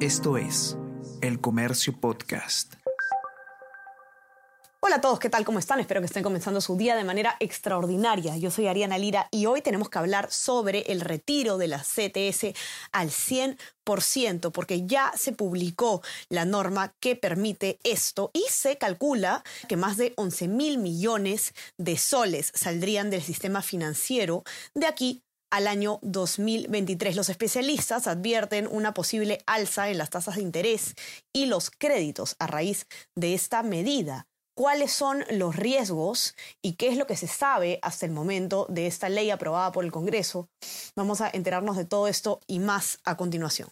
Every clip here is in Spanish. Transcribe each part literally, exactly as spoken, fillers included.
Esto es El Comercio Podcast. Hola a todos, ¿qué tal? ¿Cómo están? Espero que estén comenzando su día de manera extraordinaria. Yo soy Ariana Lira y hoy tenemos que hablar sobre el retiro de la C T S al cien por ciento, porque ya se publicó la norma que permite esto y se calcula que más de once mil millones de soles saldrían del sistema financiero de aquí al año dos mil veintitrés. Los especialistas advierten una posible alza en las tasas de interés y los créditos a raíz de esta medida. ¿Cuáles son los riesgos y qué es lo que se sabe hasta el momento de esta ley aprobada por el Congreso? Vamos a enterarnos de todo esto y más a continuación.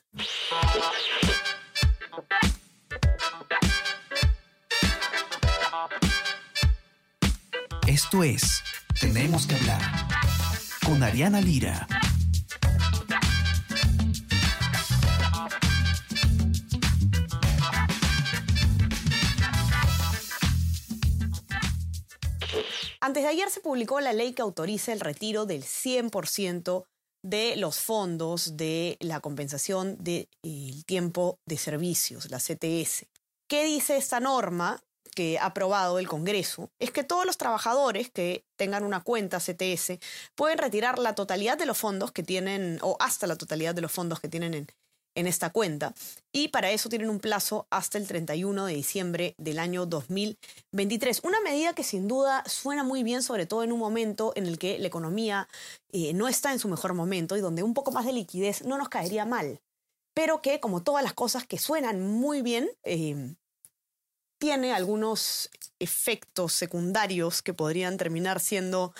Esto es Tenemos que hablar con Ariana Lira. Antes de ayer se publicó la ley que autoriza el retiro del cien por ciento de los fondos de la compensación del tiempo de servicios, la C T S. ¿Qué dice esta norma que ha aprobado el Congreso? Es que todos los trabajadores que tengan una cuenta C T S pueden retirar la totalidad de los fondos que tienen, o hasta la totalidad de los fondos que tienen en, en esta cuenta, y para eso tienen un plazo hasta el treinta y uno de diciembre del año dos mil veintitrés. Una medida que sin duda suena muy bien, sobre todo en un momento en el que la economía eh, no está en su mejor momento y donde un poco más de liquidez no nos caería mal, pero que, como todas las cosas que suenan muy bien, eh, tiene algunos efectos secundarios que podrían terminar siendo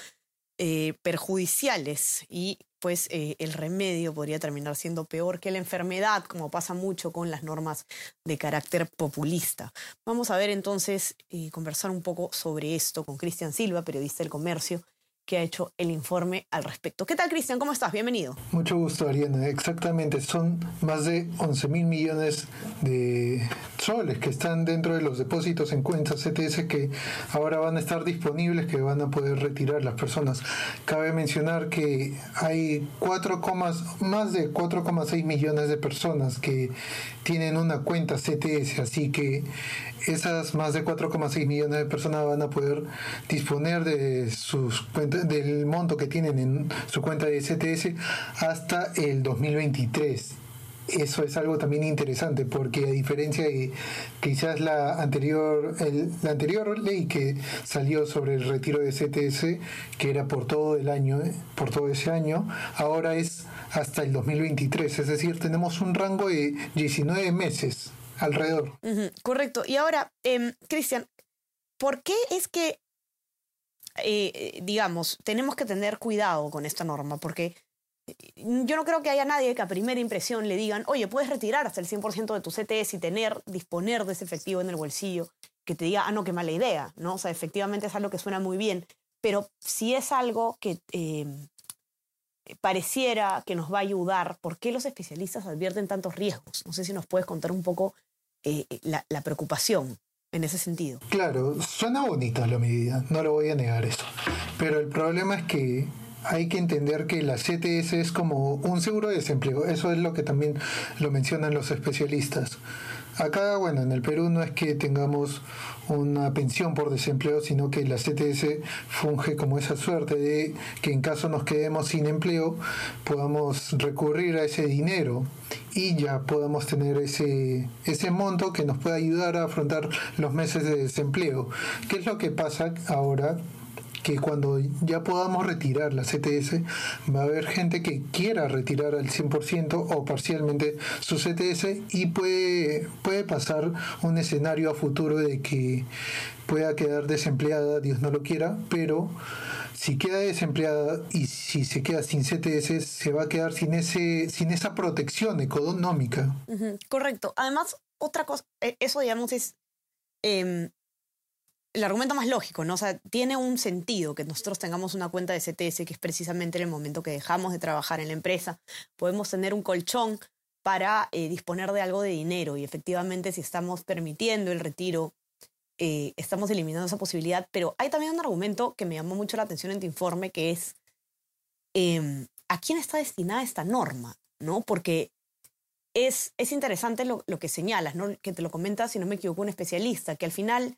eh, perjudiciales y pues eh, el remedio podría terminar siendo peor que la enfermedad, como pasa mucho con las normas de carácter populista. Vamos a ver entonces y eh, conversar un poco sobre esto con Cristian Silva, periodista del Comercio, que ha hecho el informe al respecto. ¿Qué tal, Cristian? ¿Cómo estás? Bienvenido. Mucho gusto, Ariana. Exactamente, son más de once mil millones de soles que están dentro de los depósitos en cuentas C T S que ahora van a estar disponibles, que van a poder retirar las personas. Cabe mencionar que hay cuatro, más de cuatro coma seis millones de personas que tienen una cuenta C T S, así que esas más de cuatro coma seis millones de personas van a poder disponer de sus cuentas, del monto que tienen en su cuenta de C T S hasta el dos mil veintitrés. Eso es algo también interesante porque, a diferencia de quizás la anterior, el, la anterior ley que salió sobre el retiro de C T S, que era por todo el año, eh, por todo ese año, ahora es hasta el dos mil veintitrés, es decir, tenemos un rango de diecinueve meses alrededor. Uh-huh, correcto. Y ahora, eh, Cristian, ¿por qué es que Eh, digamos, tenemos que tener cuidado con esta norma? Porque yo no creo que haya nadie que a primera impresión le digan, oye, puedes retirar hasta el cien por ciento de tu C T S y tener, disponer de ese efectivo en el bolsillo, que te diga, ah, no, qué mala idea, ¿no? O sea, efectivamente es algo que suena muy bien, pero si es algo que eh, pareciera que nos va a ayudar, ¿por qué los especialistas advierten tantos riesgos? No sé si nos puedes contar un poco eh, la, la preocupación en ese sentido. Claro, suena bonita la medida, no lo voy a negar eso. Pero el problema es que hay que entender que la C T S es como un seguro de desempleo. Eso es lo que también lo mencionan los especialistas. Acá, bueno, en el Perú no es que tengamos una pensión por desempleo, sino que la C T S funge como esa suerte de que, en caso nos quedemos sin empleo, podamos recurrir a ese dinero y ya podamos tener ese, ese monto que nos pueda ayudar a afrontar los meses de desempleo. ¿Qué es lo que pasa ahora? Que cuando ya podamos retirar la C T S, va a haber gente que quiera retirar al cien por ciento o parcialmente su C T S y puede, puede pasar un escenario a futuro de que pueda quedar desempleada, Dios no lo quiera, pero si queda desempleada y si se queda sin C T S, se va a quedar sin, ese, sin esa protección económica. Uh-huh, correcto. Además, otra cosa, eso digamos es... Eh... el argumento más lógico, ¿no? O sea, tiene un sentido que nosotros tengamos una cuenta de C T S, que es precisamente en el momento que dejamos de trabajar en la empresa. Podemos tener un colchón para eh, disponer de algo de dinero, y efectivamente, si estamos permitiendo el retiro, eh, estamos eliminando esa posibilidad. Pero hay también un argumento que me llamó mucho la atención en tu informe, que es eh, ¿a quién está destinada esta norma? ¿No? Porque es, es interesante lo, lo que señalas, ¿no? Que te lo comenta, si no me equivoco, un especialista, que al final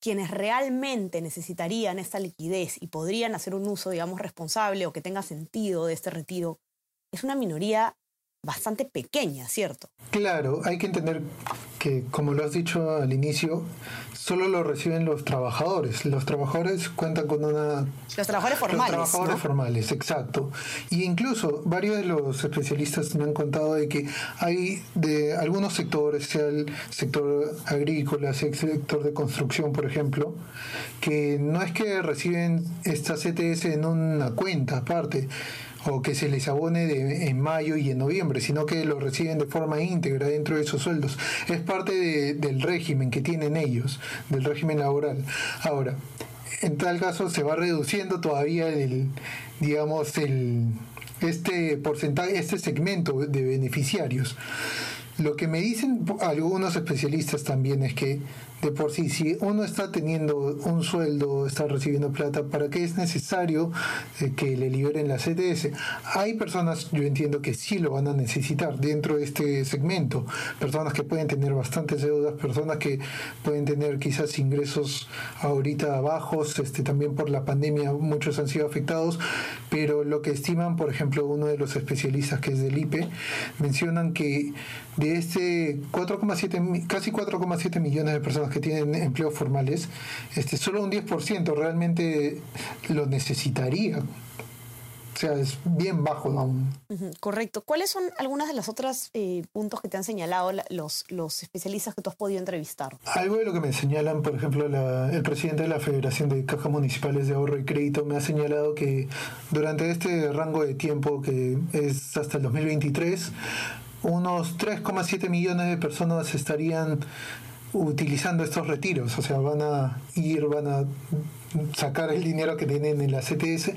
quienes realmente necesitarían esta liquidez y podrían hacer un uso, digamos, responsable o que tenga sentido de este retiro, es una minoría bastante pequeña, ¿cierto? Claro, hay que entender que, como lo has dicho al inicio, solo lo reciben los trabajadores. Los trabajadores cuentan con una... Los trabajadores formales, Los trabajadores ¿no? formales, exacto. Y incluso varios de los especialistas me han contado de que hay de algunos sectores, sea el sector agrícola, sea el sector de construcción, por ejemplo, que no es que reciben esta C T S en una cuenta aparte, o que se les abone de, en mayo y en noviembre, sino que lo reciben de forma íntegra dentro de sus sueldos. Es parte de, del régimen que tienen ellos, del régimen laboral. Ahora, en tal caso se va reduciendo todavía el, digamos, el, este porcentaje, este segmento de beneficiarios. Lo que me dicen algunos especialistas también es que, de por sí, si uno está teniendo un sueldo, está recibiendo plata, ¿para qué es necesario que le liberen la C T S? Hay personas, yo entiendo, que sí lo van a necesitar dentro de este segmento. Personas que pueden tener bastantes deudas, personas que pueden tener quizás ingresos ahorita bajos, este, también por la pandemia muchos han sido afectados, pero lo que estiman, por ejemplo, uno de los especialistas que es del I P E, mencionan que de De este cuatro coma siete, casi cuatro coma siete millones de personas que tienen empleos formales, este, solo un diez por ciento realmente lo necesitaría. O sea, es bien bajo aún. Uh-huh, correcto. ¿Cuáles son algunas de las otras eh, puntos que te han señalado la, los, los especialistas que tú has podido entrevistar? Algo de lo que me señalan, por ejemplo, la, el presidente de la Federación de Cajas Municipales de Ahorro y Crédito me ha señalado que durante este rango de tiempo, que es hasta el dos mil veintitrés, unos tres coma siete millones de personas estarían utilizando estos retiros, o sea, van a ir, van a sacar el dinero que tienen en la C T S.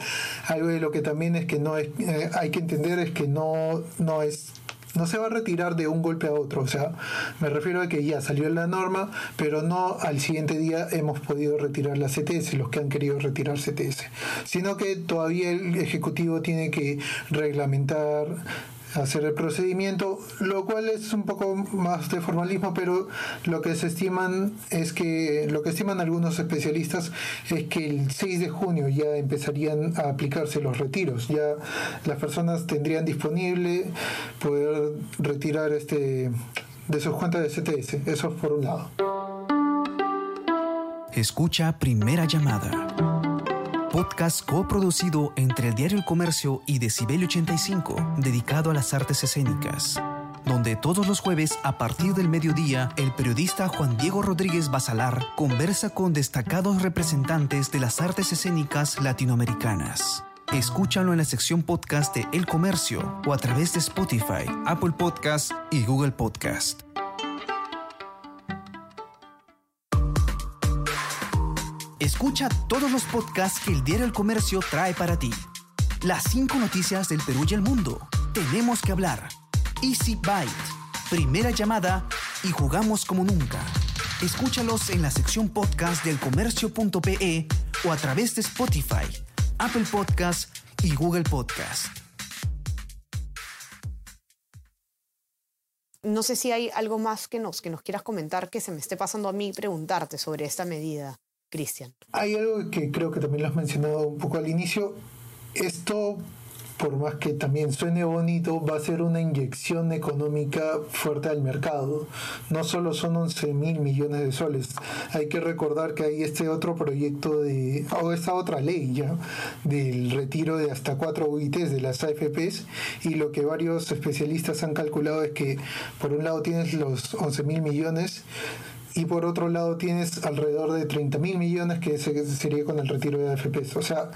Algo de lo que también es que no es, eh, hay que entender es que no, no es, no se va a retirar de un golpe a otro, o sea, me refiero a que ya salió la norma, pero no al siguiente día hemos podido retirar la C T S, los que han querido retirar C T S, sino que todavía el Ejecutivo tiene que reglamentar, hacer el procedimiento, lo cual es un poco más de formalismo, pero lo que se estiman es que lo que estiman algunos especialistas es que el seis de junio ya empezarían a aplicarse los retiros, ya las personas tendrían disponible poder retirar este de sus cuentas de C T S. Eso es por un lado. Escucha Primera Llamada, podcast coproducido entre el diario El Comercio y Decibel ochenta y cinco, dedicado a las artes escénicas, donde todos los jueves a partir del mediodía el periodista Juan Diego Rodríguez Basalar conversa con destacados representantes de las artes escénicas latinoamericanas. Escúchalo en la sección podcast de El Comercio o a través de Spotify, Apple Podcast y Google Podcast. Escucha todos los podcasts que el diario El Comercio trae para ti. Las cinco noticias del Perú y el mundo. Tenemos que hablar. Easy Byte. Primera Llamada y Jugamos como nunca. Escúchalos en la sección podcast del comercio punto pe e o a través de Spotify, Apple Podcast y Google Podcast. No sé si hay algo más que nos, que nos quieras comentar que se me esté pasando a mí preguntarte sobre esta medida, Cristian. Hay algo que creo que también lo has mencionado un poco al inicio. Esto, por más que también suene bonito, va a ser una inyección económica fuerte al mercado. No solo son once mil millones de soles. Hay que recordar que hay este otro proyecto de, o esta otra ley ya, del retiro de hasta cuatro U I Tes de las A F Pes, y lo que varios especialistas han calculado es que por un lado tienes los once mil millones y por otro lado tienes alrededor de treinta mil millones que sería con el retiro de A F Pes. O sea,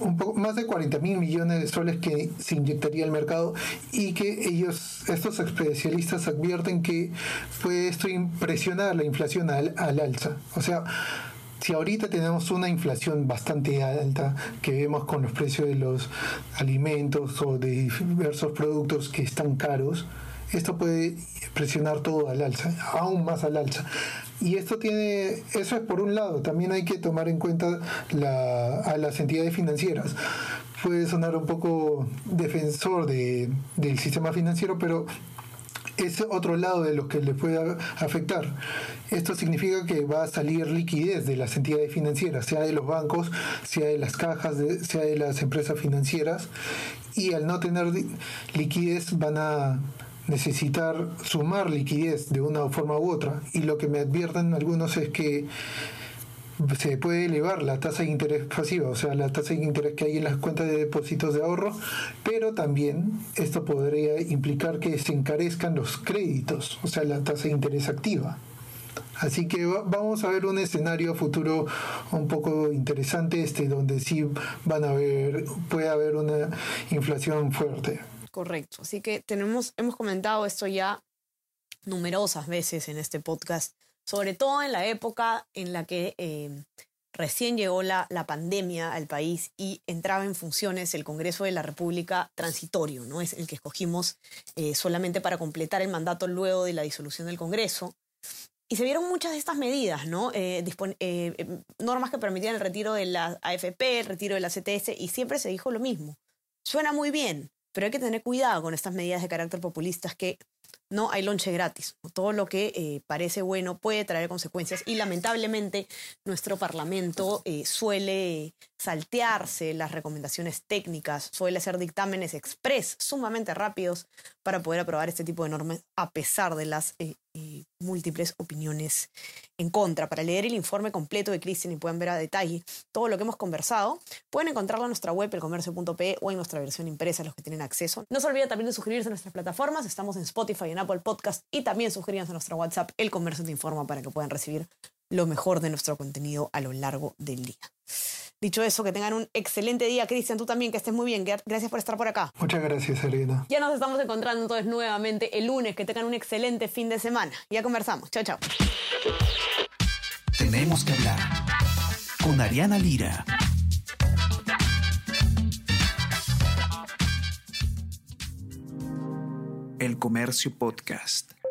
un poco más de cuarenta mil millones de soles que se inyectaría al mercado, y que ellos, estos especialistas, advierten que puede esto impresionar la inflación al, al alza. O sea, si ahorita tenemos una inflación bastante alta que vemos con los precios de los alimentos o de diversos productos que están caros, esto puede presionar todo al alza, aún más al alza. Y esto tiene, eso es por un lado. También hay que tomar en cuenta la, a las entidades financieras. Puede sonar un poco defensor de, del sistema financiero, pero es otro lado de lo que le puede afectar. Esto significa que va a salir liquidez de las entidades financieras, sea de los bancos, sea de las cajas, de, sea de las empresas financieras, y al no tener liquidez van a necesitar sumar liquidez de una forma u otra, y lo que me advierten algunos es que se puede elevar la tasa de interés pasiva, o sea, la tasa de interés que hay en las cuentas de depósitos de ahorro, pero también esto podría implicar que se encarezcan los créditos, o sea, la tasa de interés activa. Así que vamos a ver un escenario futuro un poco interesante, este, donde sí van a haber, puede haber una inflación fuerte. Correcto, así que tenemos, hemos comentado esto ya numerosas veces en este podcast, sobre todo en la época en la que eh, recién llegó la, la pandemia al país y entraba en funciones el Congreso de la República transitorio, ¿no? Es el que escogimos eh, solamente para completar el mandato luego de la disolución del Congreso. Y se vieron muchas de estas medidas, ¿no? Eh, eh, normas que permitían el retiro de la A F P, el retiro de la C T S, y siempre se dijo lo mismo. Suena muy bien, pero hay que tener cuidado con estas medidas de carácter populista que no hay lonche gratis. Todo lo que eh, parece bueno puede traer consecuencias, y lamentablemente nuestro Parlamento eh, suele saltearse las recomendaciones técnicas, suele hacer dictámenes express sumamente rápidos para poder aprobar este tipo de normas a pesar de las eh, eh, múltiples opiniones en contra. Para leer el informe completo de Cristian y pueden ver a detalle todo lo que hemos conversado, pueden encontrarlo en nuestra web el comercio punto pe o en nuestra versión impresa, los que tienen acceso. No se olviden también de suscribirse a nuestras plataformas, estamos en Spotify, en Apple Podcast, y también suscríbanse a nuestro WhatsApp, El Comercio Te Informa, para que puedan recibir lo mejor de nuestro contenido a lo largo del día. Dicho eso, que tengan un excelente día. Cristian, tú también, que estés muy bien. Gracias por estar por acá. Muchas gracias, Ariana. Ya nos estamos encontrando entonces nuevamente el lunes. Que tengan un excelente fin de semana. Ya conversamos. Chao, chao. Tenemos que hablar con Ariana Lira. El Comercio Podcast.